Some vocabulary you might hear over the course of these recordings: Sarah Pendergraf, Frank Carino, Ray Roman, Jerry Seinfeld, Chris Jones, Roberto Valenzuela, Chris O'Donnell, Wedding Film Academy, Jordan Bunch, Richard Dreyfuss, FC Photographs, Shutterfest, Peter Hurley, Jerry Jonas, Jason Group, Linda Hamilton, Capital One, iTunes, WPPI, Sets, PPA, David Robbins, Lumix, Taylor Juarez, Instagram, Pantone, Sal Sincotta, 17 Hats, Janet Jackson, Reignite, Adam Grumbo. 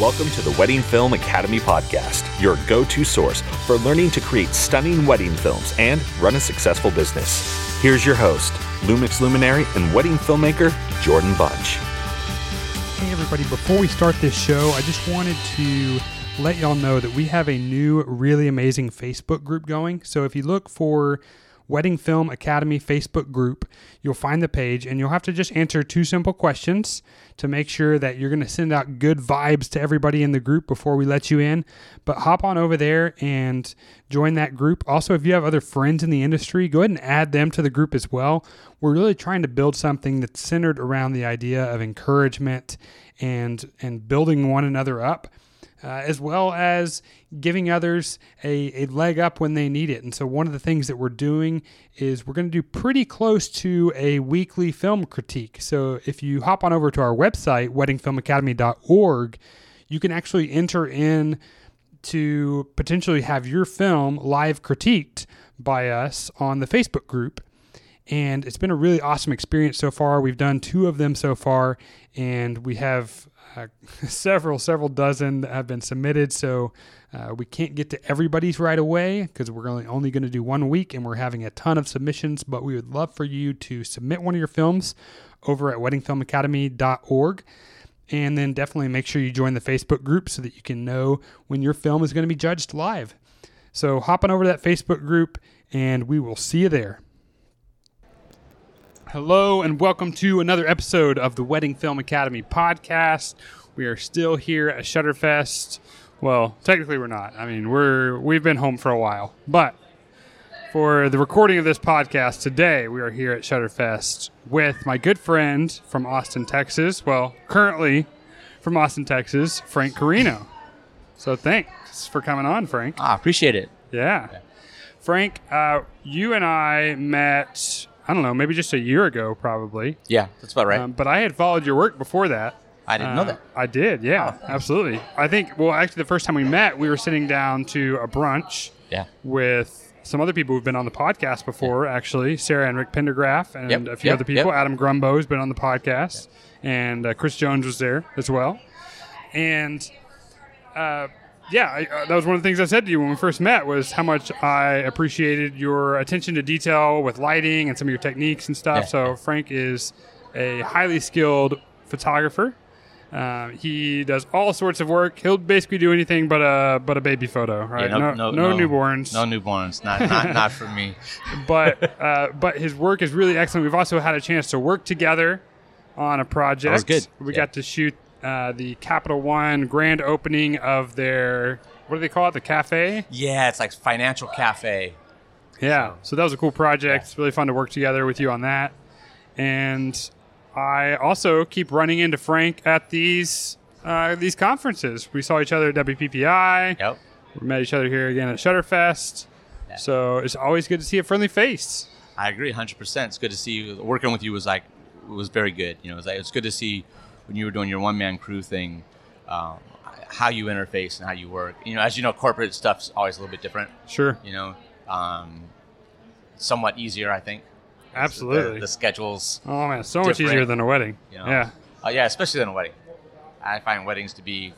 Welcome to the Wedding Film Academy podcast, your go-to source for learning to create stunning wedding films and run a successful business. Here's your host, Lumix luminary and wedding filmmaker, Jordan Bunch. Hey everybody, before we start this show, I just wanted to let y'all know that we have a new, really amazing Facebook group going. So if you look for Wedding Film Academy Facebook group, you'll find the page, and you'll have to just answer two simple questions to make sure that you're going to send out good vibes to everybody in the group before we let you in. But hop on over there and join that group. Also, if you have other friends in the industry, go ahead and add them to the group as well. We're really trying to build something that's centered around the idea of encouragement and building one another up, as well as giving others a leg up when they need it. And so one of the things that we're doing is we're going to do pretty close to a weekly film critique. So if you hop on over to our website, weddingfilmacademy.org, you can actually enter in to potentially have your film live critiqued by us on the Facebook group. And it's been a really awesome experience so far. We've done two of them so far, and we have several dozen that have been submitted, so we can't get to everybody's right away because we're only going to do 1 week, and we're having a ton of submissions, but we would love for you to submit one of your films over at weddingfilmacademy.org, and then definitely make sure you join the Facebook group so that you can know when your film is going to be judged live. So hop on over to that Facebook group, and we will see you there. Hello and welcome to another episode of the Wedding Film Academy podcast. We are still here at Shutterfest. Well, technically we're not. I mean, we've been home for a while. But for the recording of this podcast today, we are here at Shutterfest with my good friend from Austin, Texas. Well, currently from Austin, Texas, Frank Carino. So thanks for coming on, Frank. I appreciate it. Yeah. Frank, you and I met, I don't know, maybe just a year ago, probably. Yeah, that's about right. But I had followed your work before that. I didn't know that. I did, yeah, absolutely. I think, well, actually, the first time we met, we were sitting down to a brunch with some other people who've been on the podcast before, actually, Sarah and Rick Pendergraf and a few other people. Adam Grumbo has been on the podcast, and Chris Jones was there as well. And that was one of the things I said to you when we first met, was how much I appreciated your attention to detail with lighting and some of your techniques and stuff. So Frank is a highly skilled photographer. He does all sorts of work. He'll basically do anything but a baby photo, right? Yeah, no newborns. No newborns. Not for me. But his work is really excellent. We've also had a chance to work together on a project. That was good. We got to shoot the Capital One grand opening of their, what do they call it? The cafe? Yeah, it's like financial cafe. Yeah, so that was a cool project. It's really fun to work together with you on that. And I also keep running into Frank at these conferences. We saw each other at WPPI. Yep. We met each other here again at Shutterfest. Yeah. So it's always good to see a friendly face. I agree 100%. It's good to see you. Working with you was very good. You know, it's good to see when you were doing your one-man crew thing, how you interface and how you work. You know, as you know, corporate stuff's always a little bit different. Sure. You know, somewhat easier, I think. Absolutely. The schedule's oh man, so different. Much easier than a wedding. You know? Yeah. Especially than a wedding. I find weddings to be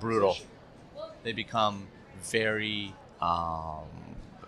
brutal. They become very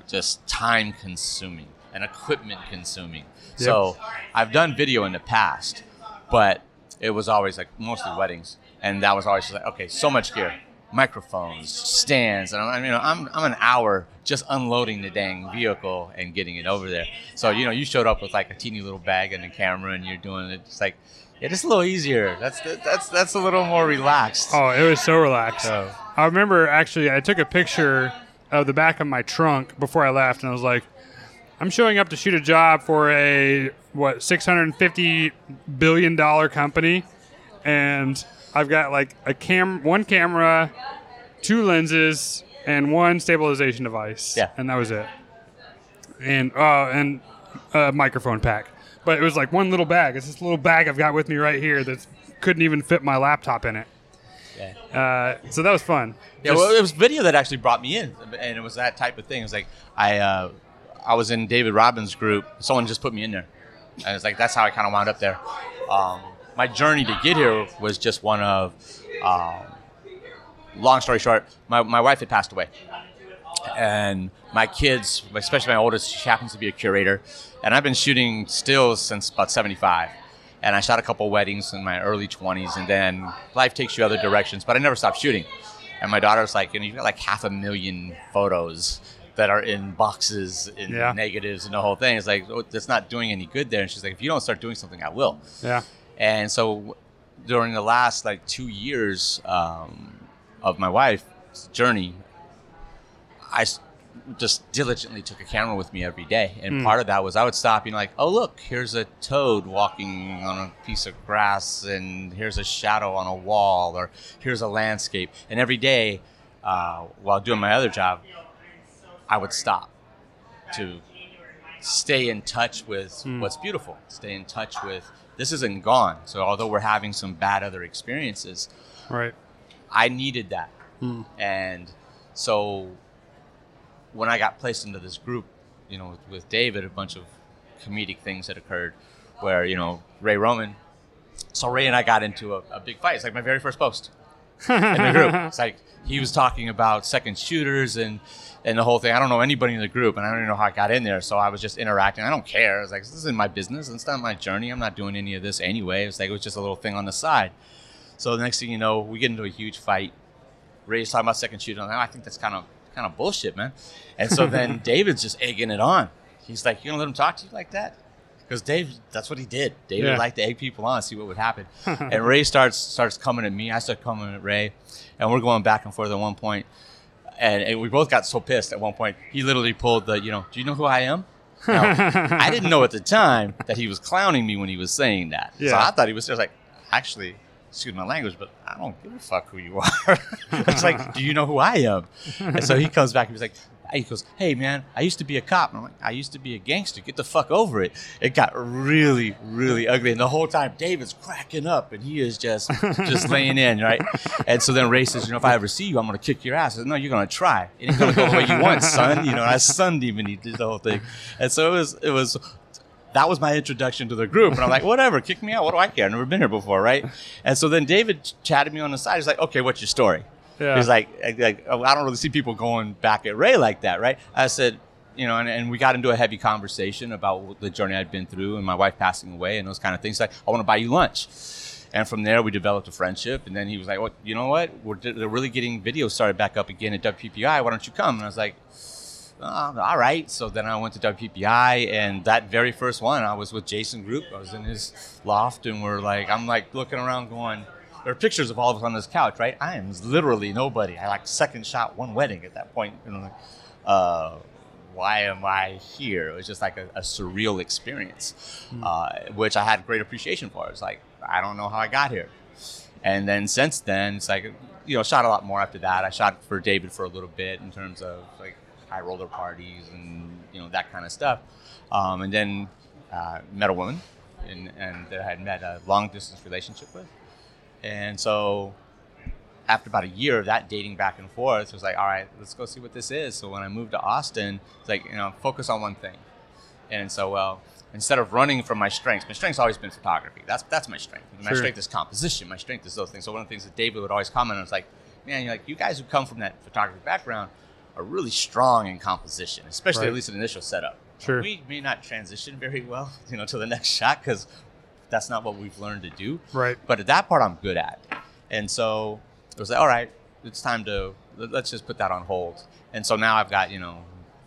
just time-consuming and equipment-consuming. Yep. So I've done video in the past, but it was always like mostly weddings, and that was always just like, okay, so much gear, microphones, stands, and I mean, I'm an hour just unloading the dang vehicle and getting it over there. So you know, you showed up with like a teeny little bag and a camera, and you're doing it. It's like, yeah, just a little easier. That's a little more relaxed. Oh, it was so relaxed. So. I remember actually, I took a picture of the back of my trunk before I left, and I was like, I'm showing up to shoot a job for a $650 billion company, and I've got like one camera, two lenses, and one stabilization device. Yeah. And that was it. And a microphone pack. But it was like one little bag. It's this little bag I've got with me right here that couldn't even fit my laptop in it. Yeah. So that was fun. Yeah, well, it was video that actually brought me in, and it was that type of thing. It was like I was in David Robbins' group. Someone just put me in there. And it's like, that's how I kind of wound up there. My journey to get here was just one of, long story short, my wife had passed away. And my kids, especially my oldest, she happens to be a curator. And I've been shooting stills since about 75. And I shot a couple weddings in my early 20s. And then life takes you other directions, but I never stopped shooting. And my daughter's like, you know, you've got like 500,000 photos that are in boxes and negatives and the whole thing. It's like, oh, that's not doing any good there. And she's like, if you don't start doing something, I will. Yeah. And so during the last like 2 years of my wife's journey, I just diligently took a camera with me every day. And part of that was I would stop and like, oh, look, here's a toad walking on a piece of grass, and here's a shadow on a wall, or here's a landscape. And every day while doing my other job, I would stop to stay in touch with what's beautiful, stay in touch with this isn't gone. So although we're having some bad other experiences, right? I needed that. And so when I got placed into this group, you know, with David, a bunch of comedic things had occurred where, you know, Ray Roman. So Ray and I got into a big fight. It's like my very first post in the group. It's like he was talking about second shooters and the whole thing. I don't know anybody in the group, and I don't even know how I got in there. So I was just interacting. I don't care. I was like, this isn't my business. It's not my journey. I'm not doing any of this anyway. It's like it was just a little thing on the side. So the next thing you know, we get into a huge fight. Ray's talking about second shooter. I think that's kind of bullshit, man. And so then David's just egging it on. He's like, you gonna let him talk to you like that? Because Dave, that's what he did. David liked to egg people on, see what would happen. And Ray starts coming at me. I start coming at Ray, and we're going back and forth at one point. And we both got so pissed at one point. He literally pulled the, you know, do you know who I am? Now, I didn't know at the time that he was clowning me when he was saying that. Yeah. So I thought he was just like, actually, excuse my language, but I don't give a fuck who you are. It's like, do you know who I am? And so he comes back and he's like, he goes, hey, man, I used to be a cop. And I'm like, I used to be a gangster. Get the fuck over it. It got really, really ugly. And the whole time, David's cracking up, and he is just laying in, right? And so then Ray says, you know, if I ever see you, I'm going to kick your ass. I said, no, you're going to try. It ain't going to go the way you want, son. You know, and I sunned him, and he did the whole thing. And so it was. That was my introduction to the group. And I'm like, whatever, kick me out. What do I care? I've never been here before, right? And so then David chatted me on the side. He's like, okay, what's your story? Yeah. He's like, I don't really see people going back at Ray like that, right? I said, you know, and we got into a heavy conversation about the journey I'd been through and my wife passing away and those kind of things. Like, I want to buy you lunch. And from there, we developed a friendship. And then he was like, well, you know what? They're really getting video started back up again at WPPI. Why don't you come? And I was like, all right. So then I went to WPPI, and that very first one, I was with Jason Group. I was in his loft, and I'm looking around going, there are pictures of all of us on this couch, right? I am literally nobody. I second shot one wedding at that point. And I'm like, why am I here? It was just like a surreal experience, which I had great appreciation for. It's like, I don't know how I got here. And then since then, it's like, you know, shot a lot more after that. I shot for David for a little bit in terms of like, high roller parties and, you know, that kind of stuff. And then met a woman and that I had met a long distance relationship with. And so after about a year of that dating back and forth, it was like, all right, let's go see what this is. So when I moved to Austin, it's like, you know, focus on one thing. And so, well, instead of running from my strength's always been photography. That's my strength. My strength is composition. My strength is those things. So one of the things that David would always comment on was like, man, you're like, you guys who come from that photography background are really strong in composition, especially at least in the initial setup. Sure. We may not transition very well, you know, to the next shot because that's not what we've learned to do. Right. But at that part, I'm good at. And so it was like, all right, it's time to let's just put that on hold. And so now I've got, you know,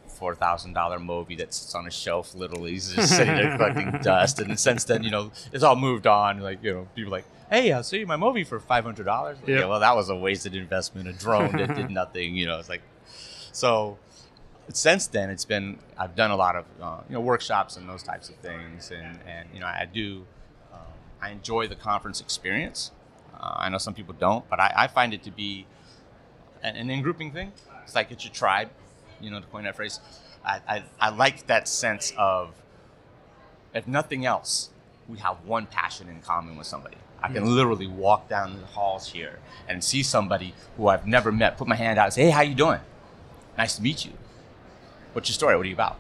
$4,000 Moby that sits on a shelf, literally, he's just sitting there collecting dust. And since then, you know, it's all moved on. Like, you know, people are like, hey, I'll sell you my Moby for $500. Like, yeah, well, that was a wasted investment. A drone that did nothing. You know, it's like. So since then, it's been, I've done a lot of, you know, workshops and those types of things. And you know, I enjoy the conference experience. I know some people don't, but I find it to be an in-grouping thing. It's like, it's your tribe, you know, to coin that phrase. I like that sense of, if nothing else, we have one passion in common with somebody. I can literally walk down the halls here and see somebody who I've never met, put my hand out and say, hey, how you doing? Nice to meet you. What's your story? What are you about?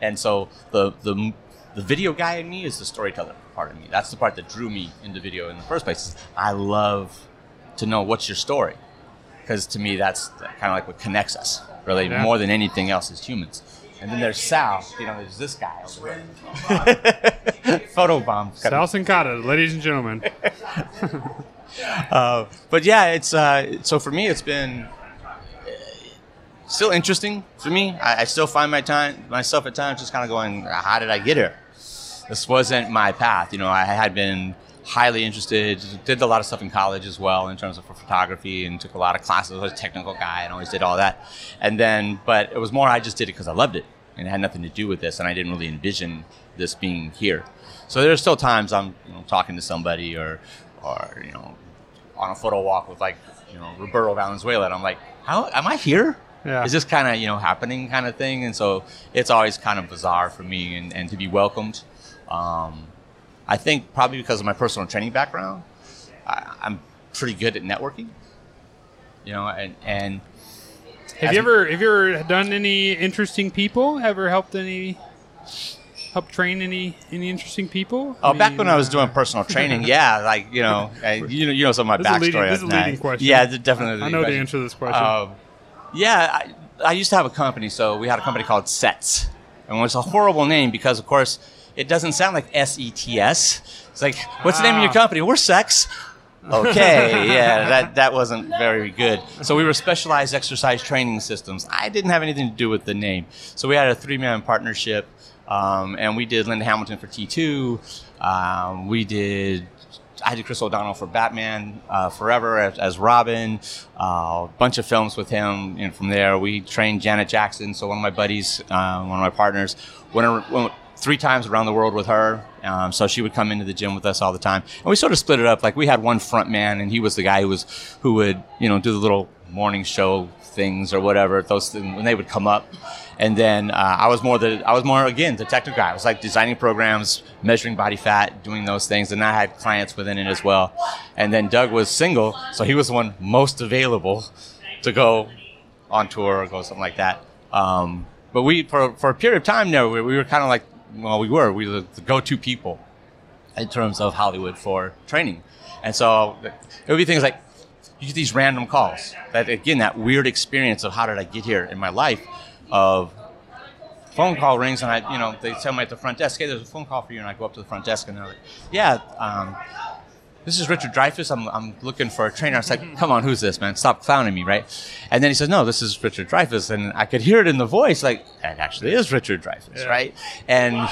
And so the the video guy in me is the storyteller part of me. That's the part that drew me into video in the first place. I love to know what's your story, because to me that's kind of like what connects us, really, more than anything else as humans. And then there's Sal. You know, there's this guy over there. Photobomb. Sal Sincotta, ladies and gentlemen. But yeah, it's so for me, it's been still interesting for me. I still find myself at times just kind of going, how did I get here? This wasn't my path. You know, I had been highly interested, did a lot of stuff in college as well in terms of photography, and took a lot of classes. I was a technical guy and always did all that. And then, but it was more I just did it because I loved it. And it had nothing to do with this, and I didn't really envision this being here. So there's still times I'm talking to somebody or on a photo walk with Roberto Valenzuela, and I'm like, how am I here? Yeah. Is this kind of happening kind of thing? And so it's always kind of bizarre for me, and to be welcomed. I think probably because of my personal training background, I'm pretty good at networking. And have you ever done any interesting people? Ever helped any? Help train any interesting people? Oh, I mean, back when I was doing personal training, yeah, like some of my backstory. This is a leading question. Yeah, definitely. I know the answer to this question. Yeah, I used to have a company, so we had a company called Sets, and it was a horrible name because, of course, it doesn't sound like SETS. It's like, what's the name of your company? We're Sex. Okay, yeah, that wasn't very good. So we were Specialized Exercise Training Systems. I didn't have anything to do with the name, so we had a 3-man partnership. And we did Linda Hamilton for T2. I did Chris O'Donnell for Batman Forever as Robin. A bunch of films with him. And from there, we trained Janet Jackson. So one of my buddies, one of my partners, went 3 times around the world with her. So she would come into the gym with us all the time. And we sort of split it up. Like, we had one front man, and he was the guy who would do the little morning show things or whatever, those things when they would come up. And then I was more, again, the technical guy. I was like designing programs, measuring body fat, doing those things. And I had clients within it as well. And then Doug was single, so he was the one most available to go on tour or go something like that. But we, for a period of time there, we were kind of like, we were the go-to people in terms of Hollywood for training. And so it would be things like, you get these random calls. That weird experience of how did I get here in my life, of phone call rings, and I they tell me at the front desk, hey, there's a phone call for you, and I go up to the front desk, and they're like, yeah, this is Richard Dreyfuss, I'm looking for a trainer. I was like, come on, who's this, man? Stop clowning me, right? And then he says, no, this is Richard Dreyfuss, and I could hear it in the voice, like, that actually is Richard Dreyfuss, yeah. Right? And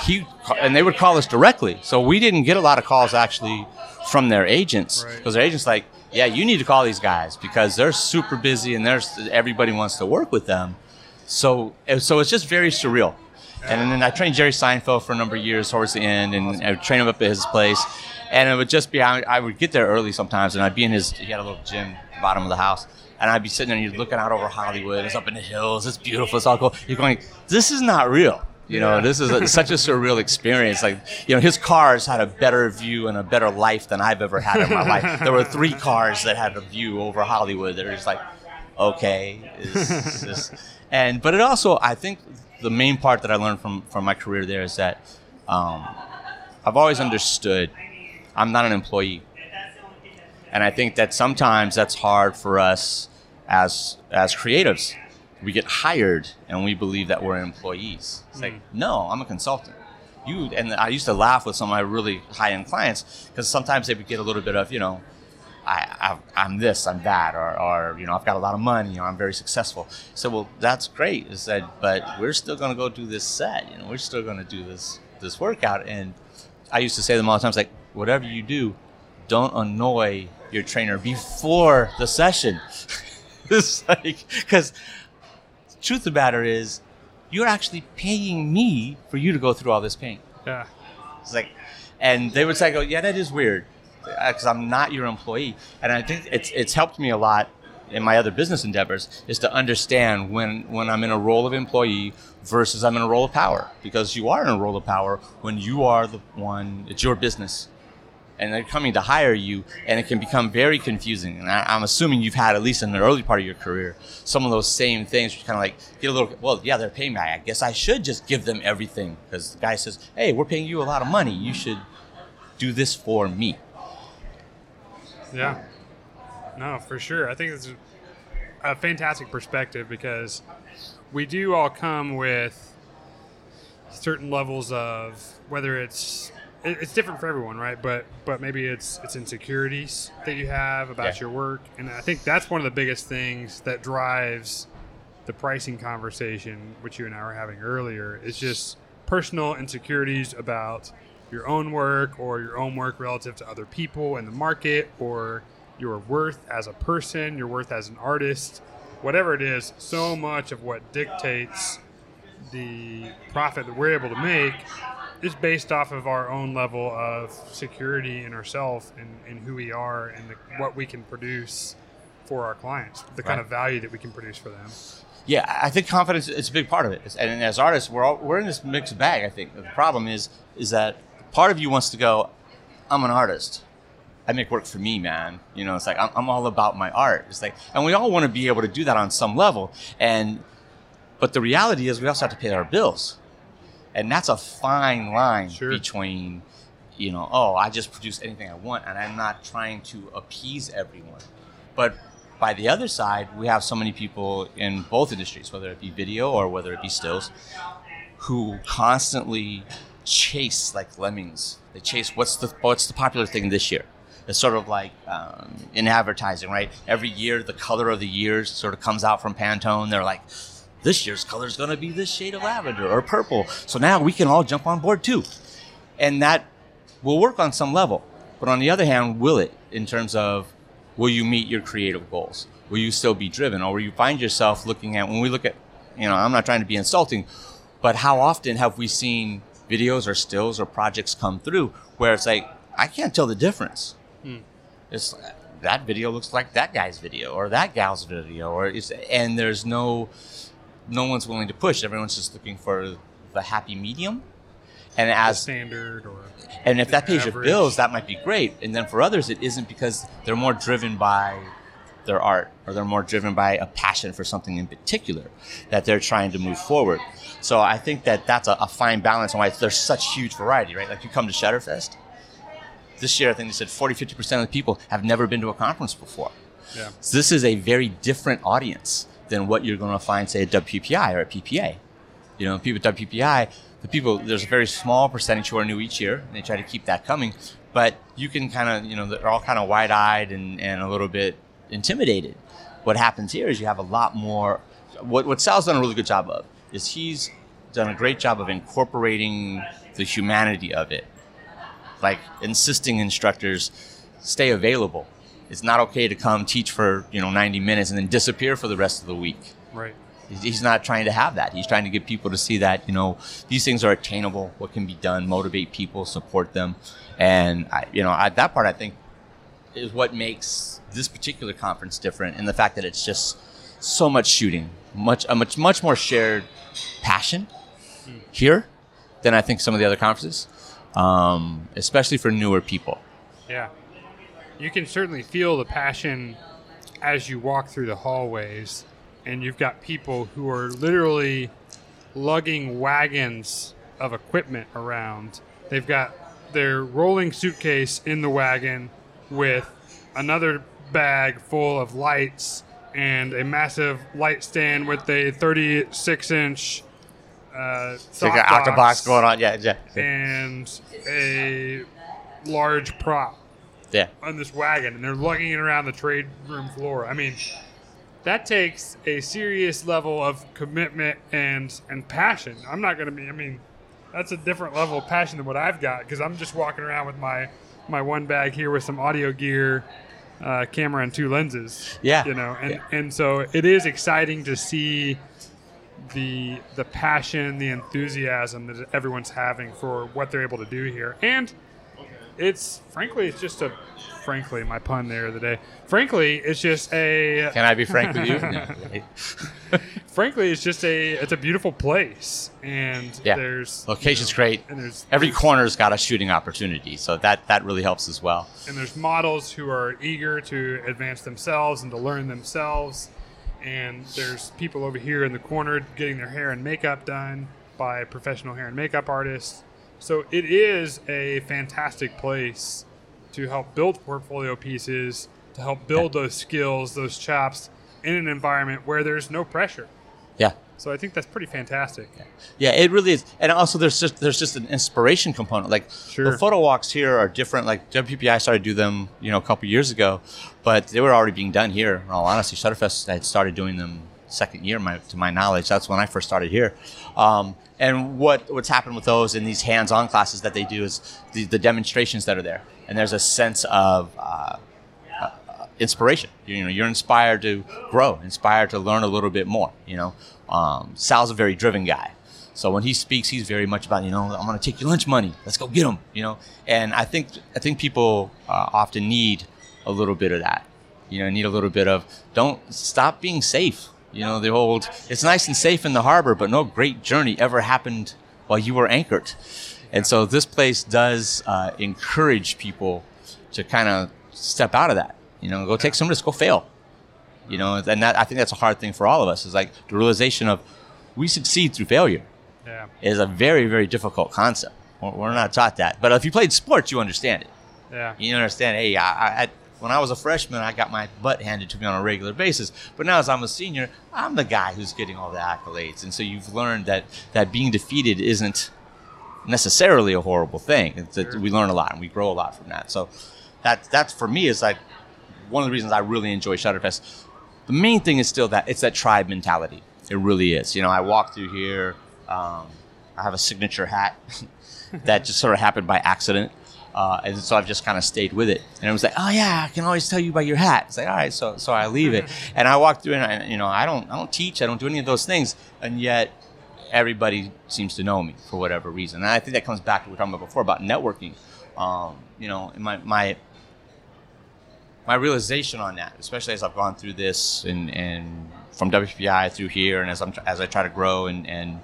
they would call us directly, so we didn't get a lot of calls actually from their agents, because their agents like, yeah, you need to call these guys because they're super busy and everybody wants to work with them. So it's just very surreal. And then I trained Jerry Seinfeld for a number of years towards the end, and I would train him up at his place. And it would just be, I would get there early sometimes, and I'd be in he had a little gym at the bottom of the house, and I'd be sitting there and you're looking out over Hollywood. It's up in the hills. It's beautiful. It's all cool. You're going, this is not real. This is such a surreal experience. Like, his cars had a better view and a better life than I've ever had in my life. There were 3 cars that had a view over Hollywood that are just like, okay. But it also, I think the main part that I learned from my career there is that I've always understood I'm not an employee. And I think that sometimes that's hard for us as creatives. We get hired and we believe that we're employees. It's like, no, I'm a consultant. And I used to laugh with some of my really high-end clients because sometimes they would get a little bit of, I'm this, I'm that, or I've got a lot of money, I'm very successful. So, well, that's great. I said, but we're still going to go do this set. We're still going to do this workout. And I used to say to them all the time, it's like, whatever you do, don't annoy your trainer before the session. It's like, because the truth of the matter is, you're actually paying me for you to go through all this pain. Yeah. It's like, and they would say, yeah, that is weird. Because I'm not your employee. And I think it's helped me a lot in my other business endeavors is to understand when I'm in a role of employee versus I'm in a role of power. Because you are in a role of power when you are the one, it's your business. and they're coming to hire you, and it can become very confusing. And I'm assuming you've had, at least in the early part of your career, some of those same things. You kind of like get a little, well, yeah, they're paying me. I guess I should just give them everything, because the guy says, hey, we're paying you a lot of money. You should do this for me. Yeah. No, for sure. I think it's a fantastic perspective, because we do all come with certain levels of, whether it's different for everyone, right? But maybe it's insecurities that you have about your work. And I think that's one of the biggest things that drives the pricing conversation, which you and I were having earlier, is just personal insecurities about your own work, or your own work relative to other people in the market, or your worth as a person, your worth as an artist, whatever it is. So much of what dictates the profit that we're able to make is based off of our own level of security in ourselves, and who we are, and what we can produce for our clients, the kind of value that we can produce for them. Yeah, I think confidence is a big part of it. And as artists, we're in this mixed bag, I think. The problem is that part of you wants to go, I'm an artist. I make work for me, man. You know, it's like, I'm all about my art. It's like, and we all want to be able to do that on some level. But the reality is we also have to pay our bills. And that's a fine line between, you know, I just produce anything I want, and I'm not trying to appease everyone. But by the other side, we have so many people in both industries, whether it be video or whether it be stills, who constantly chase like lemmings. They chase what's the popular thing this year. It's sort of like in advertising, right? Every year, the color of the year sort of comes out from Pantone. They're like, this year's color is going to be this shade of lavender or purple. So now we can all jump on board too. And that will work on some level. But on the other hand, will it, in terms of, will you meet your creative goals? Will you still be driven? Or will you find yourself looking at, when we look at, you know, I'm not trying to be insulting, but how often have we seen videos or stills or projects come through where it's like, I can't tell the difference. It's that video looks like that guy's video or that gal's video, and there's no one's willing to push. Everyone's just looking for the happy medium, and as standard, or and if that pays your bills, that might be great. And then for others, it isn't, because they're more driven by their art, or they're more driven by a passion for something in particular that they're trying to move forward. So I think that's a fine balance, and why there's such huge variety, right? Like you come to Shutterfest. This year, I think they said 40-50% of the people have never been to a conference before. Yeah. So this is a very different audience than what you're going to find, say, at WPPI or at PPA. You know, people at WPPI, there's a very small percentage who are new each year, and they try to keep that coming. But you can kind of, you know, they're all kind of wide-eyed and a little bit intimidated. What happens here is you have a lot more. What Sal's done a really good job of is he's done a great job of incorporating the humanity of it. Like insisting instructors stay available. It's not okay to come teach for 90 minutes and then disappear for the rest of the week. Right. He's not trying to have that. He's trying to get people to see that these things are attainable. What can be done? Motivate people, support them, and that part I think is what makes this particular conference different, and the fact that it's just so much shooting, much more shared passion here than I think some of the other conferences. Especially for newer people. Yeah. You can certainly feel the passion as you walk through the hallways, and you've got people who are literally lugging wagons of equipment around. They've got their rolling suitcase in the wagon with another bag full of lights and a massive light stand with a 36-inch octobox going on, and a large prop on this wagon, and they're lugging it around the trade room floor. I mean, that takes a serious level of commitment and passion. I'm not going to be, I mean, that's a different level of passion than what I've got, because I'm just walking around with my one bag here with some audio gear, camera, and two lenses. And so it is exciting to see the passion, the enthusiasm that everyone's having for what they're able to do here. And it's frankly my pun there of the day. Frankly, it's just a... Can I be frank with you? frankly, it's just a beautiful place, and there's location's great. And there's every corner's got a shooting opportunity, so that really helps as well. And there's models who are eager to advance themselves and to learn themselves, and there's people over here in the corner getting their hair and makeup done by professional hair and makeup artists. So it is a fantastic place to help build portfolio pieces, to help build those skills, those chops, in an environment where there's no pressure. Yeah. So I think that's pretty fantastic. Yeah, it really is. And also there's just an inspiration component. Like the photo walks here are different. Like WPPI started to do them, a couple years ago, but they were already being done here. In all honesty, Shutterfest had started doing them second year, to my knowledge. That's when I first started here. And what's happened with those and these hands-on classes that they do is the demonstrations that are there. And there's a sense of inspiration. You're inspired to grow, inspired to learn a little bit more. Sal's a very driven guy, so when he speaks, he's very much about I'm gonna take your lunch money. Let's go get them. And I think people often need a little bit of that. Need a little bit of don't stop being safe. The old it's nice and safe in the harbor, but no great journey ever happened while you were anchored. And so this place does encourage people to kind of step out of that. Go take some risks, go fail. And I think that's a hard thing for all of us. Is like the realization of we succeed through failure is a very, very difficult concept. We're not taught that. But if you played sports, you understand it. Yeah. You understand, hey, when I was a freshman, I got my butt handed to me on a regular basis. But now as I'm a senior, I'm the guy who's getting all the accolades. And so you've learned that being defeated isn't necessarily a horrible thing. We learn a lot and we grow a lot from that. So that's for me is like, one of the reasons I really enjoy Shutterfest. The main thing is still that it's that tribe mentality. It really is. I walk through here. I have a signature hat that just sort of happened by accident. And so I've just kind of stayed with it. And it was like, oh, yeah, I can always tell you by your hat. It's like, all right, so I leave it. And I walk through and, I don't teach. I don't do any of those things. And yet everybody seems to know me for whatever reason. And I think that comes back to what we were talking about before about networking. My realization on that, especially as I've gone through this and from WPPI through here and as I try to grow and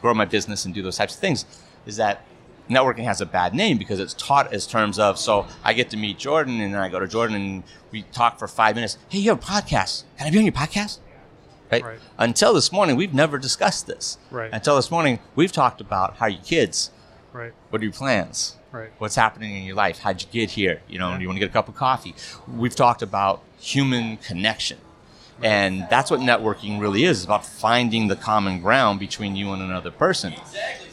grow my business and do those types of things, is that networking has a bad name because it's taught as terms of, so I get to meet Jordan and then I go to Jordan and we talk for 5 minutes. Hey, you have a podcast. Can I be on your podcast? Right? Until this morning, we've never discussed this. Right. Until this morning, we've talked about how are your kids? Right. What are your plans? Right. What's happening in your life? How'd you get here? Do you want to get a cup of coffee? We've talked about human connection. Right. And that's what networking really is. It's about finding the common ground between you and another person. Exactly.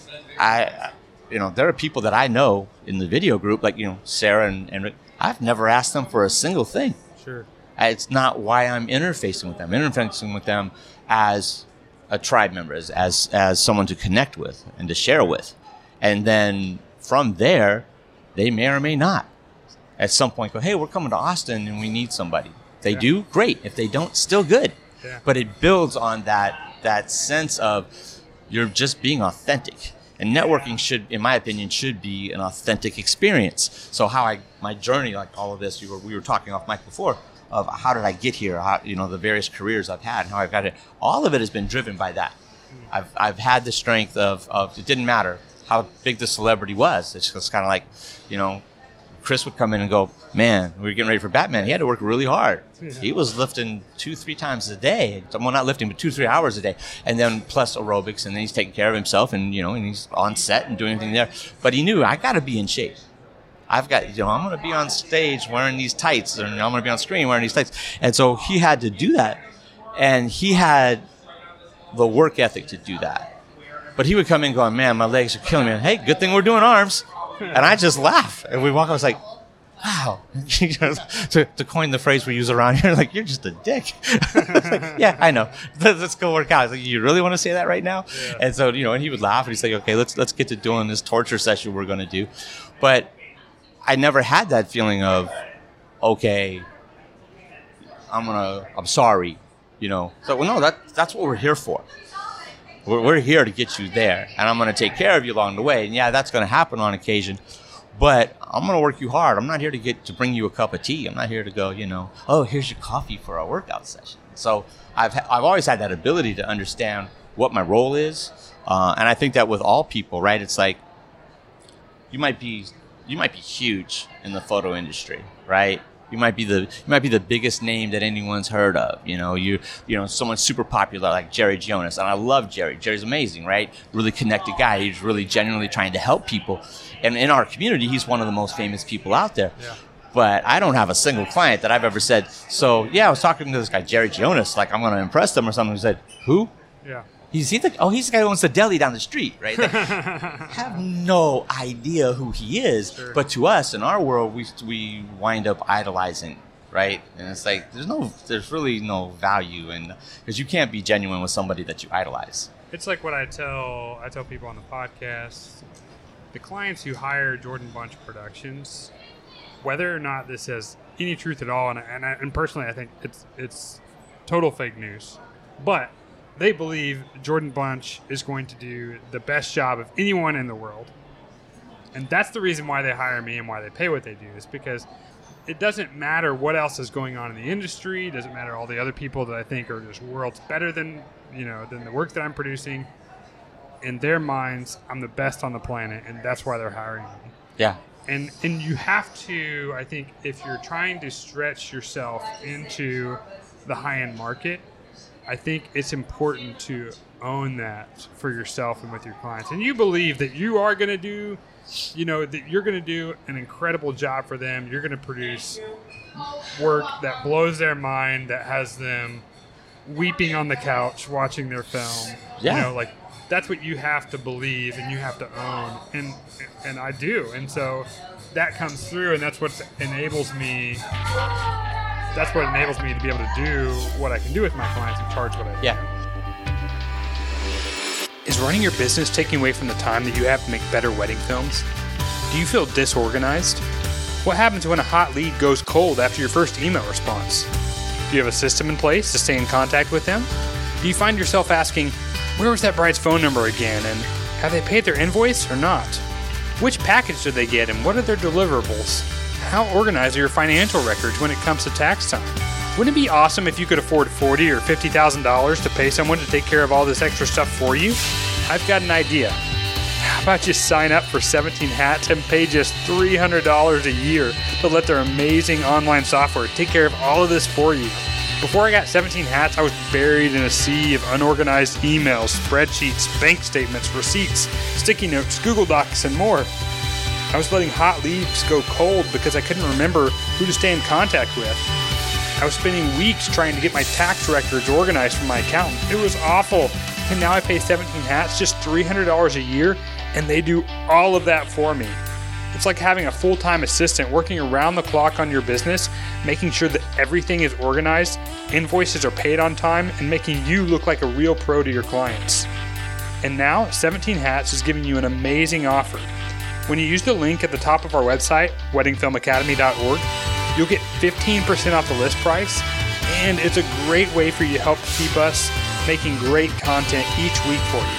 There are people that I know in the video group, like, Sarah and Rick. I've never asked them for a single thing. Sure. It's not why I'm interfacing with them. Interfacing with them as a tribe member, as someone to connect with and to share with. And then from there, they may or may not at some point go, hey, we're coming to Austin and we need somebody. If they do, great. If they don't, still good. Yeah. But it builds on that sense of you're just being authentic. And networking should, in my opinion, should be an authentic experience. So how my journey, like all of this, we were talking off mic before, of how did I get here, how, the various careers I've had and how I've got it. All of it has been driven by that. I've had the strength of it didn't matter how big the celebrity was. It's just kind of like, Chris would come in and go, man, we were getting ready for Batman. He had to work really hard. Yeah. He was lifting 2-3 times a day. Well, not lifting, but 2-3 hours a day. And then plus aerobics, and then he's taking care of himself, and, and he's on set and doing everything there. But he knew, I got to be in shape. I've got, I'm going to be on stage wearing these tights, and I'm going to be on screen wearing these tights. And so he had to do that. And he had the work ethic to do that. But he would come in going, man, my legs are killing me. Hey, good thing we're doing arms. And I just laugh. And we walk, I was like, wow. to coin the phrase we use around here, like, you're just a dick. Yeah, I know. Let's go work out. I was like, you really want to say that right now? Yeah. And so, and he would laugh. And he's like, okay, let's get to doing this torture session we're going to do. But I never had that feeling of, okay, I'm sorry, So, that's what we're here for. We're here to get you there, and I'm going to take care of you along the way. And yeah, that's going to happen on occasion, but I'm going to work you hard. I'm not here to bring you a cup of tea. I'm not here to go, oh, here's your coffee for our workout session. So I've always had that ability to understand what my role is, and I think that with all people, right? It's like you might be huge in the photo industry, right? You might be the biggest name that anyone's heard of. You know, someone super popular like Jerry Jonas, and I love Jerry. Jerry's amazing, right? Really connected guy. He's really genuinely trying to help people, and in our community, he's one of the most famous people out there. Yeah. But I don't have a single client that I've ever said, so yeah, I was talking to this guy Jerry Jonas, like I'm going to impress them or something. He said, who? Yeah. He's the guy who owns the deli down the street, right? Like, have no idea who he is, sure. But to us in our world, we wind up idolizing, right? And it's like there's really no value, and because you can't be genuine with somebody that you idolize. It's like what I tell people on the podcast: the clients who hire Jordan Bunch Productions, whether or not this has any truth at all, and personally, I think it's total fake news, but they believe Jordan Bunch is going to do the best job of anyone in the world. And that's the reason why they hire me and why they pay what they do, is because it doesn't matter what else is going on in the industry. It doesn't matter all the other people that I think are just worlds better than the work that I'm producing. In their minds, I'm the best on the planet, and that's why they're hiring me. Yeah. And you have to, I think, if you're trying to stretch yourself into the high-end market, I think it's important to own that for yourself and with your clients. And you believe that you are going to do, that you're going to do an incredible job for them. You're going to produce work that blows their mind, that has them weeping on the couch watching their film. Yeah. That's what you have to believe and you have to own. And I do. And so that comes through, and that's what enables me. That's what enables me to be able to do what I can do with my clients and charge what I do. Yeah. Is running your business taking away from the time that you have to make better wedding films? Do you feel disorganized? What happens when a hot lead goes cold after your first email response? Do you have a system in place to stay in contact with them? Do you find yourself asking, where was that bride's phone number again, and have they paid their invoice or not? Which package did they get, and what are their deliverables? How organized are your financial records when it comes to tax time? Wouldn't it be awesome if you could afford $40,000 or $50,000 to pay someone to take care of all this extra stuff for you? I've got an idea. How about you sign up for 17 Hats and pay just $300 a year to let their amazing online software take care of all of this for you? Before I got 17 Hats, I was buried in a sea of unorganized emails, spreadsheets, bank statements, receipts, sticky notes, Google Docs, and more. I was letting hot leads go cold because I couldn't remember who to stay in contact with. I was spending weeks trying to get my tax records organized from my accountant. It was awful. And now I pay 17 Hats just $300 a year, and they do all of that for me. It's like having a full-time assistant working around the clock on your business, making sure that everything is organized, invoices are paid on time, and making you look like a real pro to your clients. And now 17 Hats is giving you an amazing offer. When you use the link at the top of our website, weddingfilmacademy.org, you'll get 15% off the list price, and it's a great way for you to help keep us making great content each week for you.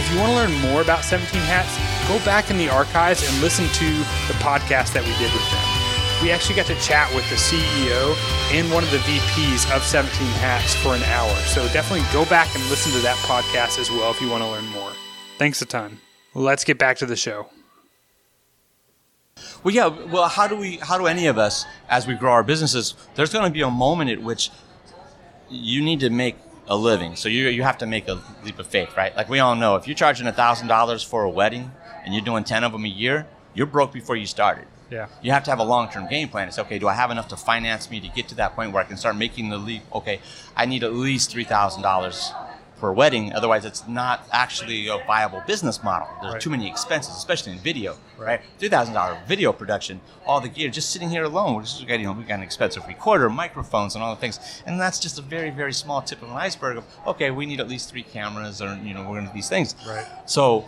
If you want to learn more about 17 Hats, go back in the archives and listen to the podcast that we did with them. We actually got to chat with the CEO and one of the VPs of 17 Hats for an hour, so definitely go back and listen to that podcast as well if you want to learn more. Thanks a ton. Let's get back to the show. Well, yeah. Well, how do any of us, as we grow our businesses, there's going to be a moment at which you need to make a living. So you have to make a leap of faith, right? Like we all know, if you're charging $1,000 for a wedding and you're doing 10 of them a year, you're broke before you started. Yeah. You have to have a long-term game plan. It's okay, do I have enough to finance me to get to that point where I can start making the leap? Okay, I need at least $3,000 for a wedding, otherwise it's not actually a viable business model. There's right. Too many expenses, especially in video, right? $3,000 video production, all the gear, just sitting here alone. We got an expensive recorder, microphones, and all the things. And that's just a very, very small tip of an iceberg of, okay, we need at least 3 cameras, or we're gonna do these things. Right. So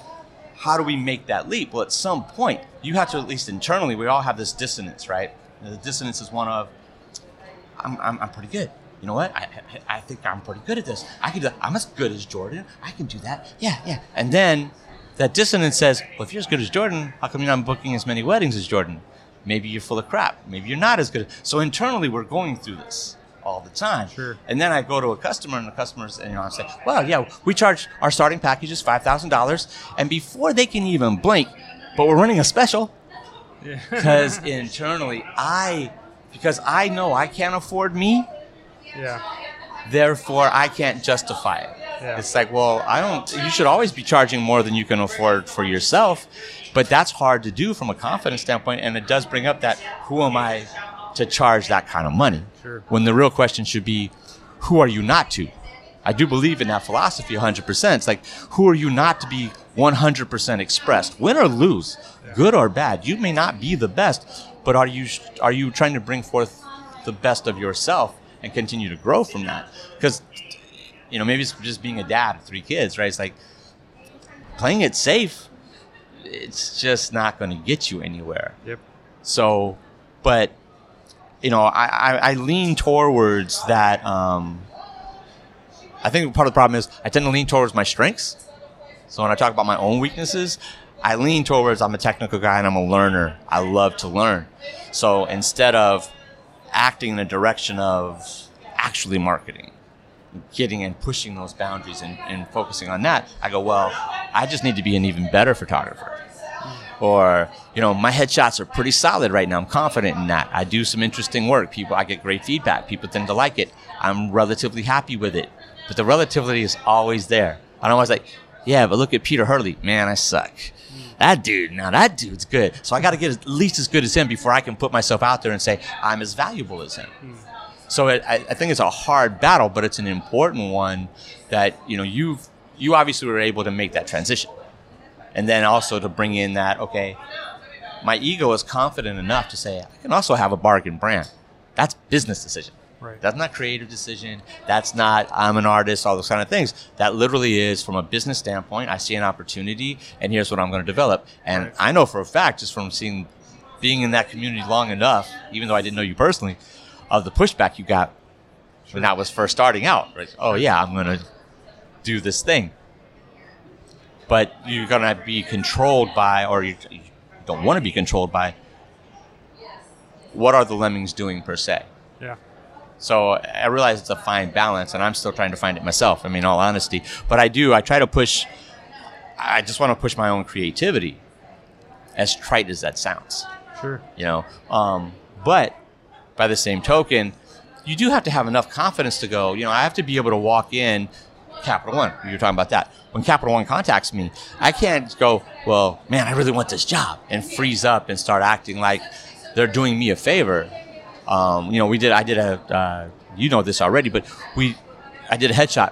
how do we make that leap? Well, at some point, you have to, at least internally, we all have this dissonance, right? And the dissonance is one of, I'm pretty good. You know what? I think I'm pretty good at this. I can do that. I'm as good as Jordan. I can do that. Yeah. And then that dissonance says, well, if you're as good as Jordan, how come you're not booking as many weddings as Jordan? Maybe you're full of crap. Maybe you're not as good. So internally, we're going through this all the time. Sure. And then I go to a customer, and the customers, and, you know, I say, well, yeah, we charge our starting package is $5,000, and before they can even blink, but we're running a special, because internally because I know I can't afford me. Yeah. Therefore, I can't justify it. Yeah. It's like, well, you should always be charging more than you can afford for yourself, but that's hard to do from a confidence standpoint, and it does bring up that, who am I to charge that kind of money? Sure. When the real question should be, who are you not to? I do believe in that philosophy 100%. It's like, who are you not to be 100% expressed? Win or lose, good or bad, you may not be the best, but are you trying to bring forth the best of yourself and continue to grow from that? Because, you know, maybe it's just being a dad of 3 kids, right? It's like, playing it safe, it's just not going to get you anywhere. Yep. So, but, you know, I lean towards that. I think part of the problem is I tend to lean towards my strengths. So when I talk about my own weaknesses, I lean towards, I'm a technical guy and I'm a learner. I love to learn. So instead of acting in the direction of actually marketing, getting and pushing those boundaries and focusing on that, I go, well, I just need to be an even better photographer. Or, you know, my headshots are pretty solid right now. I'm confident in that. I do some interesting work. I get great feedback. People tend to like it. I'm relatively happy with it. But the relativity is always there. I'm always like, yeah, but look at Peter Hurley. Man, I suck. That dude's good. So I got to get at least as good as him before I can put myself out there and say I'm as valuable as him. So I think it's a hard battle, but it's an important one that, you know, you obviously were able to make that transition. And then also to bring in that, okay, my ego is confident enough to say, I can also have a bargain brand. That's business decision. Right. That's not creative decision. That's not, I'm an artist, all those kind of things. That literally is, from a business standpoint, I see an opportunity, and here's what I'm going to develop. And right. I know for a fact, just from being in that community long enough, even though I didn't know you personally, of the pushback you got when I was first starting out. Right? Oh, yeah, I'm going to do this thing. But you're going to be controlled by, or you don't want to be controlled by, what are the lemmings doing per se? Yeah. So I realize it's a fine balance, and I'm still trying to find it myself, I mean, all honesty. But I try to push, I just want to push my own creativity, as trite as that sounds. Sure. You know, but by the same token, you do have to have enough confidence to go, you know, I have to be able to walk in Capital One. You were talking about that. When Capital One contacts me, I can't go, well, man, I really want this job, and freeze up and start acting like they're doing me a favor. You know, I did a headshot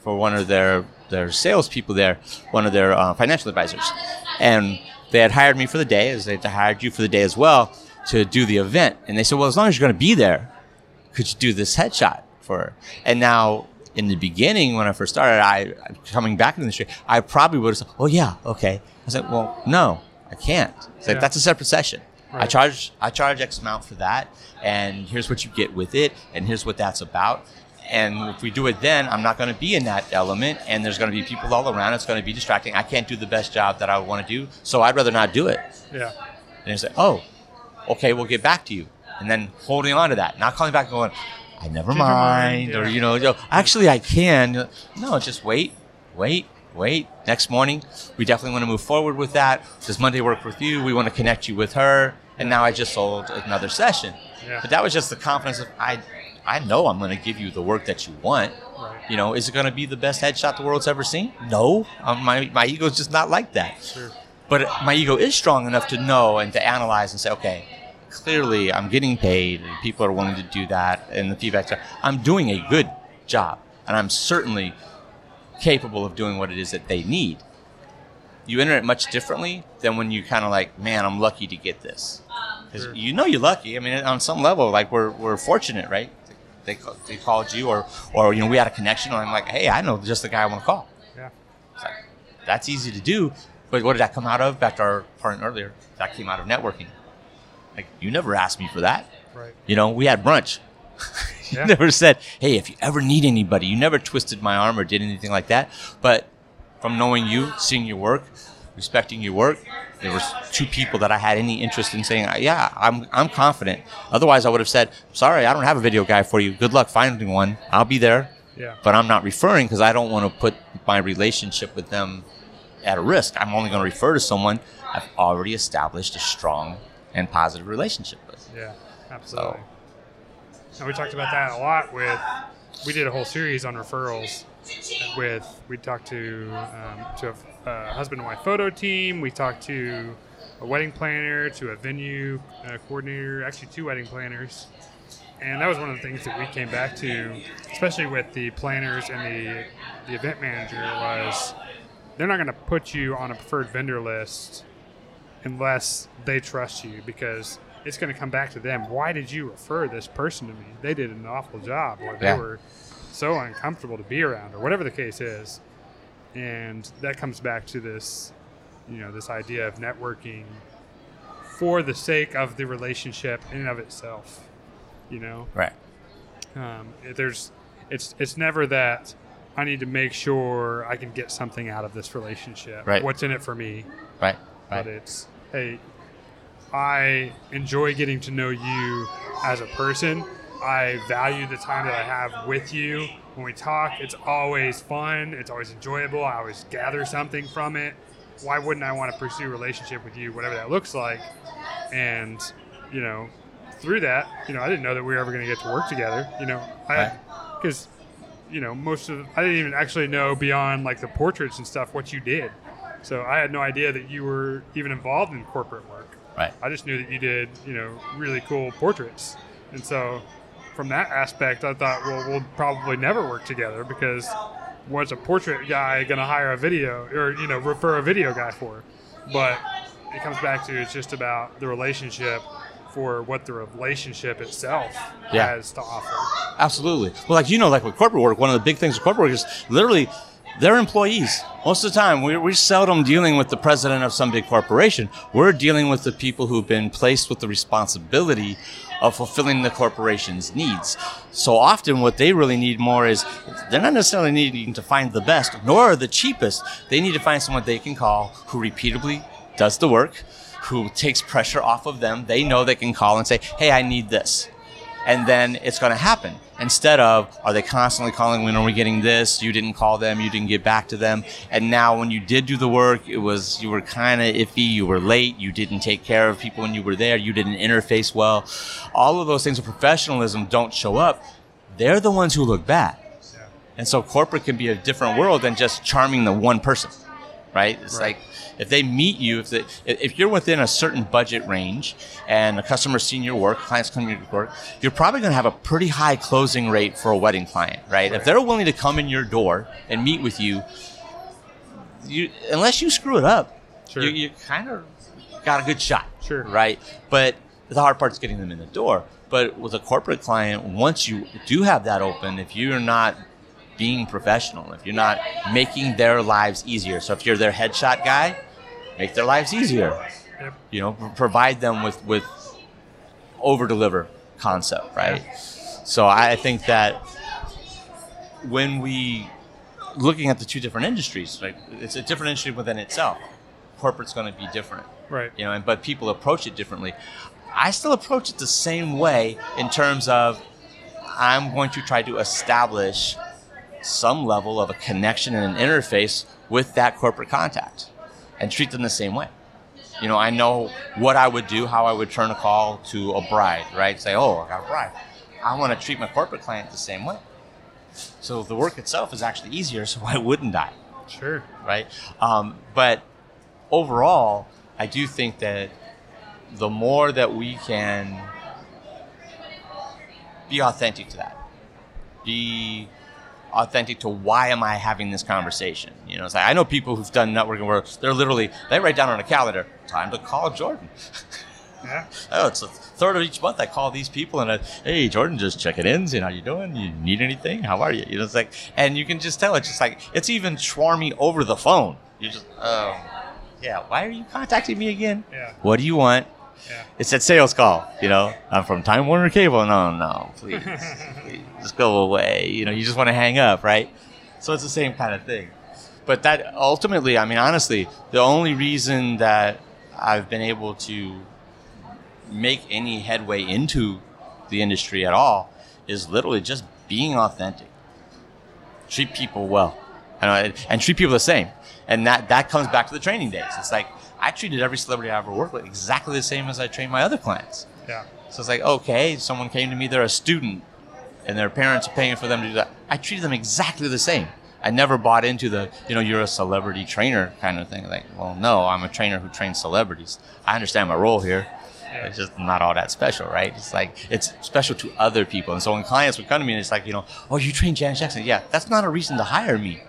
for one of their salespeople there, one of their financial advisors, and they had hired me for the day, as they hired you for the day as well, to do the event. And they said, well, as long as you're going to be there, could you do this headshot for her? And now, in the beginning, when I first started, coming back into the industry, I probably would have said, oh yeah, okay. I said, well, no, I can't. It's like, that's a separate session. Right. I charge X amount for that, and here's what you get with it, and here's what that's about. And if we do it then, I'm not going to be in that element, and there's going to be people all around. It's going to be distracting. I can't do the best job that I want to do, so I'd rather not do it. Yeah. And it's like, oh, okay, we'll get back to you. And then holding on to that, not calling back and going, I never mind, or, you know, actually I can. No, just wait. Next morning, we definitely want to move forward with that. Does Monday work with you? We want to connect you with her. And now I just sold another session. Yeah. But that was just the confidence of, I know I'm going to give you the work that you want. Right. You know, is it going to be the best headshot the world's ever seen? No. My ego's just not like that. Sure. But my ego is strong enough to know and to analyze and say, okay, clearly I'm getting paid and people are wanting to do that. And the feedback, I'm doing a good job. And I'm certainly capable of doing what it is that they need. You enter it much differently than when you kind of like, man, I'm lucky to get this. Because sure. You know you're lucky. I mean, on some level, like we're fortunate, right? They called you, or you know, we had a connection, and I'm like, hey, I know just the guy I want to call. Yeah, it's like, that's easy to do. But what did that come out of? Back to our point earlier, that came out of networking. Like, you never asked me for that. Right. You know, we had brunch. You never said, hey, if you ever need anybody, you never twisted my arm or did anything like that. But from knowing you, seeing your work, respecting your work. There were two people that I had any interest in saying, yeah, I'm confident. Otherwise, I would have said, sorry, I don't have a video guy for you. Good luck finding one. I'll be there. Yeah. But I'm not referring because I don't want to put my relationship with them at a risk. I'm only going to refer to someone I've already established a strong and positive relationship with. Yeah, absolutely. So. And we talked about that a lot with, we did a whole series on referrals with, we talked to a husband and wife photo team. We talked to a wedding planner, to a venue coordinator, actually two wedding planners. And that was one of the things that we came back to, especially with the planners and the event manager, was they're not going to put you on a preferred vendor list unless they trust you, because it's going to come back to them. Why did you refer this person to me? They did an awful job, or they were so uncomfortable to be around, or whatever the case is. And that comes back to this, you know, this idea of networking for the sake of the relationship in and of itself. You know, right? It's never that I need to make sure I can get something out of this relationship. Right. What's in it for me? Right. But it's, hey, I enjoy getting to know you as a person. I value the time that I have with you. When we talk, it's always fun. It's always enjoyable. I always gather something from it. Why wouldn't I want to pursue a relationship with you, whatever that looks like? And, you know, through that, you know, I didn't know that we were ever going to get to work together, you know, because, you know, I didn't even actually know beyond like the portraits and stuff what you did. So I had no idea that you were even involved in corporate work. Right. I just knew that you did, you know, really cool portraits. And so from that aspect, I thought, well, we'll probably never work together, because what's a portrait guy going to hire a video, or, you know, refer a video guy for? But it comes back to, it's just about the relationship for what the relationship itself has to offer. Absolutely. Well, like, you know, like with corporate work, one of the big things with corporate work is literally they're employees. Most of the time, we're seldom dealing with the president of some big corporation. We're dealing with the people who've been placed with the responsibility of fulfilling the corporation's needs. So often what they really need more is, they're not necessarily needing to find the best, nor the cheapest. They need to find someone they can call who repeatably does the work, who takes pressure off of them. They know they can call and say, hey, I need this. And then it's going to happen. Instead of, are they constantly calling, when are we getting this? You didn't call them. You didn't get back to them. And now when you did do the work, it was, you were kind of iffy. You were late. You didn't take care of people when you were there. You didn't interface well. All of those things of professionalism don't show up. They're the ones who look bad. And so corporate can be a different world than just charming the one person, right? It's like, if they meet you, if you're within a certain budget range and the customer's seen your work, clients come to your work, you're probably going to have a pretty high closing rate for a wedding client, right? If they're willing to come in your door and meet with you, unless you screw it up, you kind of got a good shot, right? But the hard part is getting them in the door. But with a corporate client, once you do have that open, if you're not being professional, if you're not making their lives easier, so if you're their headshot guy, make their lives easier. Yep. You know, provide them with over-deliver concept, right? Yep. So I think that when we looking at the two different industries, like it's a different industry within itself. Corporate's going to be different, right? You know, and but people approach it differently. I still approach it the same way in terms of I'm going to try to establish some level of a connection and an interface with that corporate contact, and treat them the same way. You know, I know what I would do, how I would turn a call to a bride, right? Say, oh, I got a bride. I want to treat my corporate client the same way. So the work itself is actually easier, so why wouldn't I? Sure. Right? But overall, I do think that the more that we can be authentic to that, be authentic to why am I having this conversation? You know, it's like, I know people who've done networking work. They're literally, they write down on a calendar, time to call Jordan. Yeah. Oh, it's a third of each month I call these people and I, hey, Jordan, just checking in, seeing how you doing. You need anything? How are you? You know, it's like, and you can just tell, it's just like, it's even charming over the phone. You just, why are you contacting me again? Yeah. What do you want? Yeah. It's that sales call, you know. I'm from Time Warner Cable. No, please, please, just go away. You know, you just want to hang up, right? So it's the same kind of thing. But that ultimately, I mean, honestly, the only reason that I've been able to make any headway into the industry at all is literally just being authentic. Treat people well, and treat people the same. And that comes back to the training days. It's like, I treated every celebrity I ever worked with exactly the same as I trained my other clients. Yeah. So it's like, okay, someone came to me, they're a student, and their parents are paying for them to do that. I treated them exactly the same. I never bought into the, you're a celebrity trainer kind of thing. Like, well, no, I'm a trainer who trains celebrities. I understand my role here. Yeah. It's just not all that special, right? It's like, it's special to other people. And so when clients would come to me and it's like, oh, you trained Janet Jackson. Yeah, that's not a reason to hire me.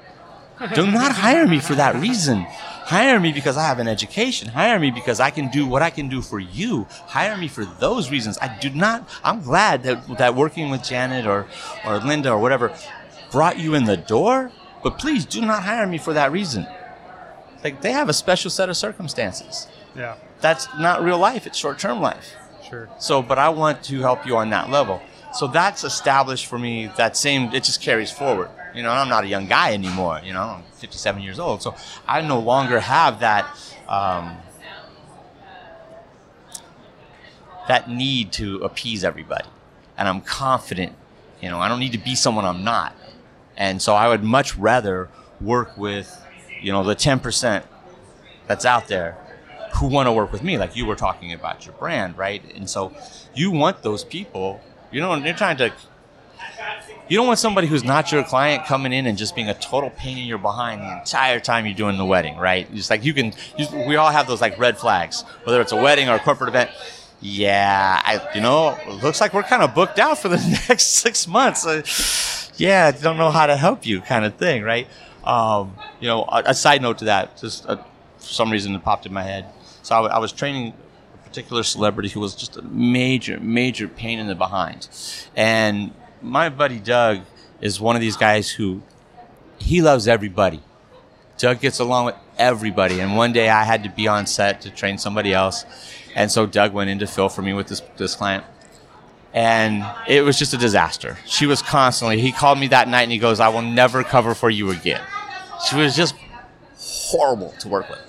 Do not hire me for that reason. Hire me because I have an education. Hire me because I can do what I can do for you. Hire me for those reasons. I'm glad that working with Janet or Linda or whatever brought you in the door, but please do not hire me for that reason. Like, they have a special set of circumstances. Yeah. That's not real life. It's short-term life. Sure. So, but I want to help you on that level. So that's established for me, that same, it just carries forward. I'm not a young guy anymore, I'm 57 years old. So I no longer have that need to appease everybody. And I'm confident, I don't need to be someone I'm not. And so I would much rather work with, the 10% that's out there who want to work with me. Like, you were talking about your brand, right? And so you want those people, you don't want somebody who's not your client coming in and just being a total pain in your behind the entire time you're doing the wedding, right? It's like, we all have those like red flags, whether it's a wedding or a corporate event. Yeah, it looks like we're kind of booked out for the next 6 months. Yeah, I don't know how to help you kind of thing, right? A side note to that, just for some reason it popped in my head. So I was training a particular celebrity who was just a major, major pain in the behind. And my buddy Doug is one of these guys who, he loves everybody. Doug gets along with everybody. And one day I had to be on set to train somebody else. And so Doug went in to fill for me with this client. And it was just a disaster. She was constantly, he called me that night and he goes, I will never cover for you again. She was just horrible to work with.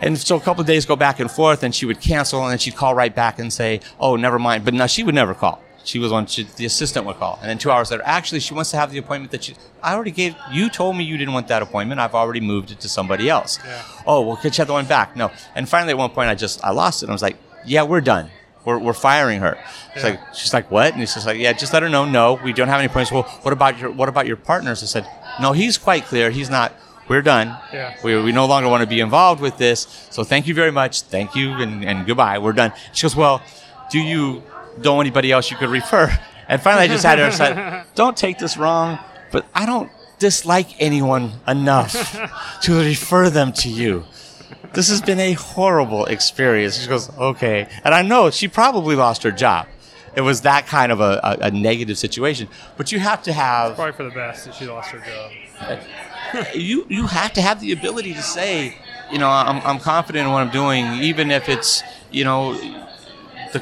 And so a couple of days go back and forth, and she would cancel, and then she'd call right back and say, oh, never mind. But no, she would never call. The assistant would call. And then 2 hours later, actually, she wants to have the appointment that I already gave. You told me you didn't want that appointment. I've already moved it to somebody else. Yeah. Oh, well, could you have the one back? No. And finally, at one point, I lost it. I was like, yeah, we're done. We're firing her. It's like, she's like, what? And he's just like, yeah, just let her know. No, we don't have any appointments. Well, what about your partners? I said, no, he's quite clear. He's not. We're done. Yeah. We no longer want to be involved with this. So thank you very much. Thank you. And goodbye. We're done. She goes, well, do you know anybody else you could refer? And finally, I just had her said, don't take this wrong, but I don't dislike anyone enough to refer them to you. This has been a horrible experience. She goes, okay. And I know she probably lost her job. It was that kind of a negative situation. But you have to have... It's probably for the best that she lost her job. You have to have the ability to say, I'm confident in what I'm doing, even if it's, the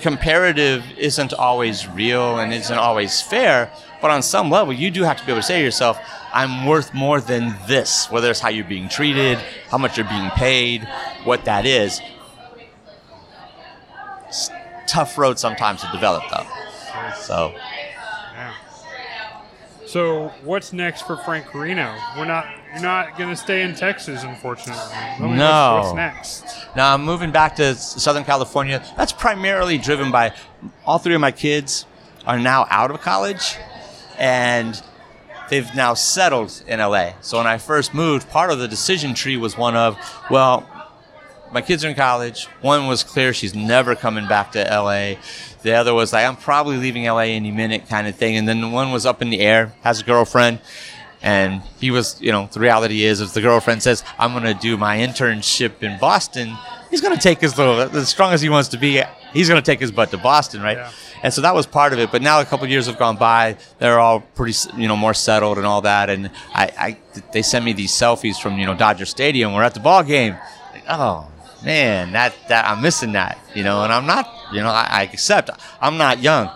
comparative isn't always real and isn't always fair. But on some level, you do have to be able to say to yourself, I'm worth more than this, whether it's how you're being treated, how much you're being paid, what that is. It's tough road sometimes to develop, though. So, yeah. So what's next for Frank Carino? You're not going to stay in Texas, unfortunately. No. What's next? No, I'm moving back to Southern California. That's primarily driven by all three of my kids are now out of college, and they've now settled in LA. So when I first moved, part of the decision tree was one of, well, my kids are in college. One was clear she's never coming back to LA. The other was like, I'm probably leaving LA any minute kind of thing. And then the one was up in the air, has a girlfriend. And he was, the reality is, if the girlfriend says, I'm going to do my internship in Boston, he's going to take his as strong as he wants to be, he's going to take his butt to Boston, right? Yeah. And so that was part of it. But now a couple of years have gone by. They're all pretty, more settled and all that. And they send me these selfies from, Dodger Stadium. We're at the ball game. Like, oh, man, that I'm missing that, and I'm not, I accept I'm not young.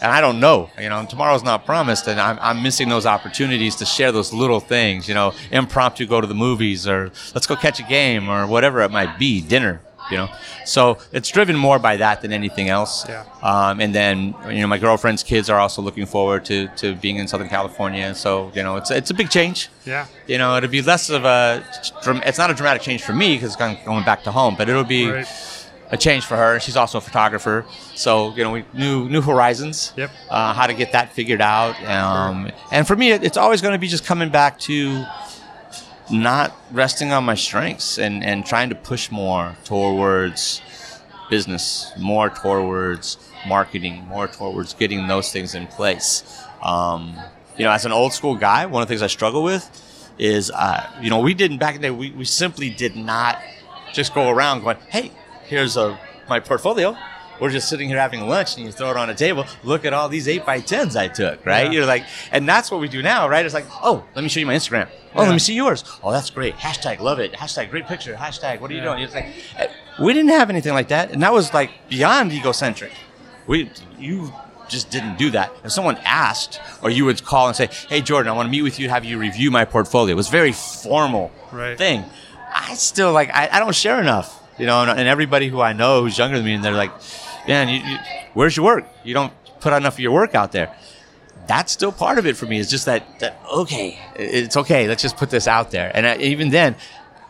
And I don't know, you know, and tomorrow's not promised, and I'm missing those opportunities to share those little things, you know, impromptu go to the movies, or let's go catch a game, or whatever it might be, dinner, you know. So it's driven more by that than anything else. Yeah. And then, you know, my girlfriend's kids are also looking forward to being in Southern California. So, you know, it's a big change. Yeah. You know, it'll be less of a, it's not a dramatic change for me because I'm going back to home, but it'll be... Right. A change for her. She's also a photographer, so you know, we new horizons. Yep. How to get that figured out. And for me, it's always going to be just coming back to not resting on my strengths and trying to push more towards business, more towards marketing, more towards getting those things in place. You know, as an old school guy, one of the things I struggle with is, you know, we didn't back in the day. We simply did not just go around going, hey. Here's my portfolio. We're just sitting here having lunch, and you throw it on a table. Look at all these 8x10s I took, right? Yeah. You're like, and that's what we do now, right? It's like, oh, let me show you my Instagram. Oh, yeah. Let me see yours. Oh, that's great. Hashtag love it. Hashtag great picture. Hashtag what are you doing? It's like, we didn't have anything like that, and that was like beyond egocentric. You just didn't do that. If someone asked, or you would call and say, hey, Jordan, I want to meet with you. Have you review my portfolio? It was a very formal thing. I still like, I don't share enough. You know, and everybody who I know who's younger than me, and they're like, man, you, where's your work? You don't put enough of your work out there. That's still part of it for me. It's just that okay, it's okay. Let's just put this out there. And even then,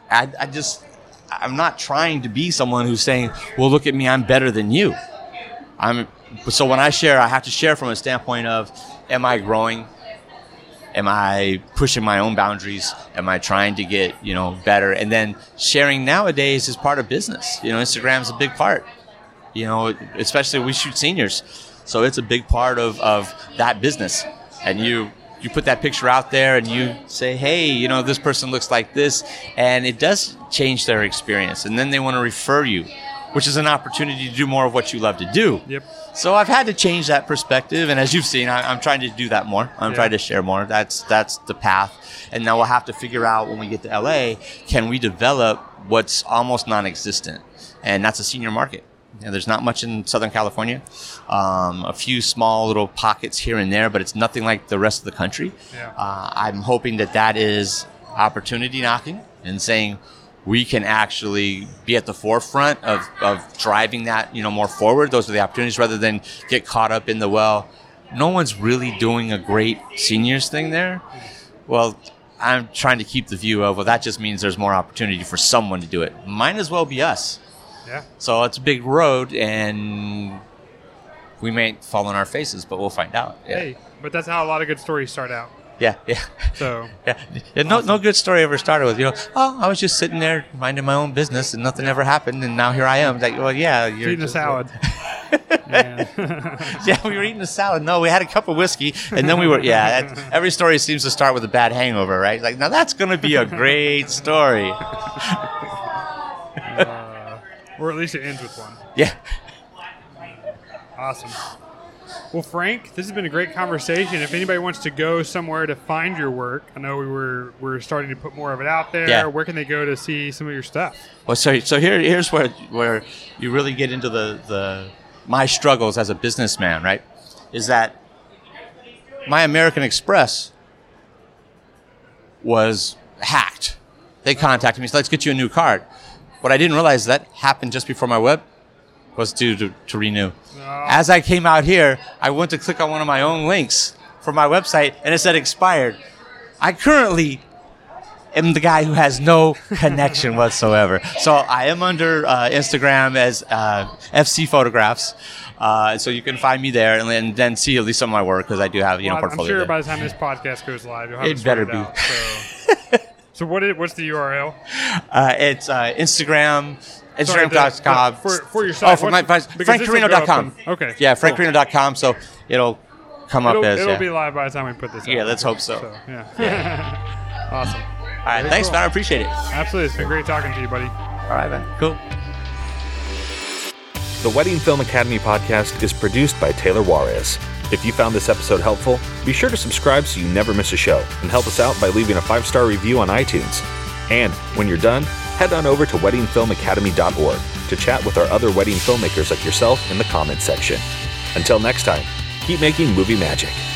I'm not trying to be someone who's saying, well, look at me, I'm better than you. So when I share, I have to share from a standpoint of, am I growing? Am I pushing my own boundaries? Am I trying to get, you know, better? And then sharing nowadays is part of business. You know, Instagram's a big part. You know, especially we shoot seniors. So it's a big part of that business. And you put that picture out there and you say, hey, you know, this person looks like this. And it does change their experience. And then they want to refer you, which is an opportunity to do more of what you love to do. Yep. So I've had to change that perspective, and as you've seen, I'm trying to do that more. I'm trying to share more. That's the path. And now we'll have to figure out when we get to LA, can we develop what's almost non-existent? And that's a senior market. You know, there's not much in Southern California. A few small little pockets here and there, but it's nothing like the rest of the country. Yeah. I'm hoping that is opportunity knocking and saying, we can actually be at the forefront of driving that, you know, more forward. Those are the opportunities, rather than get caught up in no one's really doing a great seniors thing there. Well, I'm trying to keep the view of, well, that just means there's more opportunity for someone to do it. Might as well be us. Yeah. So it's a big road, and we may fall on our faces, but we'll find out. Yeah. Hey, but that's how a lot of good stories start out. Yeah, yeah. So, yeah. No good story ever started with, you know, oh, I was just sitting there minding my own business and nothing ever happened, and now here I am. Like, well, yeah, you're eating a salad. Yeah, we were eating a salad. No, we had a cup of whiskey, and then we were. Yeah, every story seems to start with a bad hangover, right? Like, now that's going to be a great story. Or at least it ends with one. Yeah. Awesome. Well, Frank, this has been a great conversation. If anybody wants to go somewhere to find your work, I know we're starting to put more of it out there. Yeah. Where can they go to see some of your stuff? Well, so here's where you really get into the my struggles as a businessman, right? Is that my American Express was hacked. They contacted me, so let's get you a new card. What I didn't realize that happened just before my web was due to renew. As I came out here, I went to click on one of my own links for my website, and it said expired. I currently am the guy who has no connection whatsoever. So I am under Instagram as FC Photographs. So you can find me there and then see at least some of my work, because I do have, you know, portfolio. I'm sure by the time this podcast goes live, you'll have it better be. Out, so. So what's the URL? It's Instagram. Instagram.com. For yourself. Oh, for my FrankCarino.com. Okay. Yeah, FrankCarino.com. So it'll come up as. It'll be live by the time we put this out. Yeah, let's hope so. Yeah. Awesome. All right. Thanks, man. I appreciate it. Absolutely. It's been great talking to you, buddy. All right, man. Cool. The Wedding Film Academy podcast is produced by Taylor Juarez. If you found this episode helpful, be sure to subscribe so you never miss a show, and help us out by leaving a 5-star review on iTunes. And when you're done, head on over to weddingfilmacademy.org to chat with our other wedding filmmakers like yourself in the comments section. Until next time. Keep making movie magic.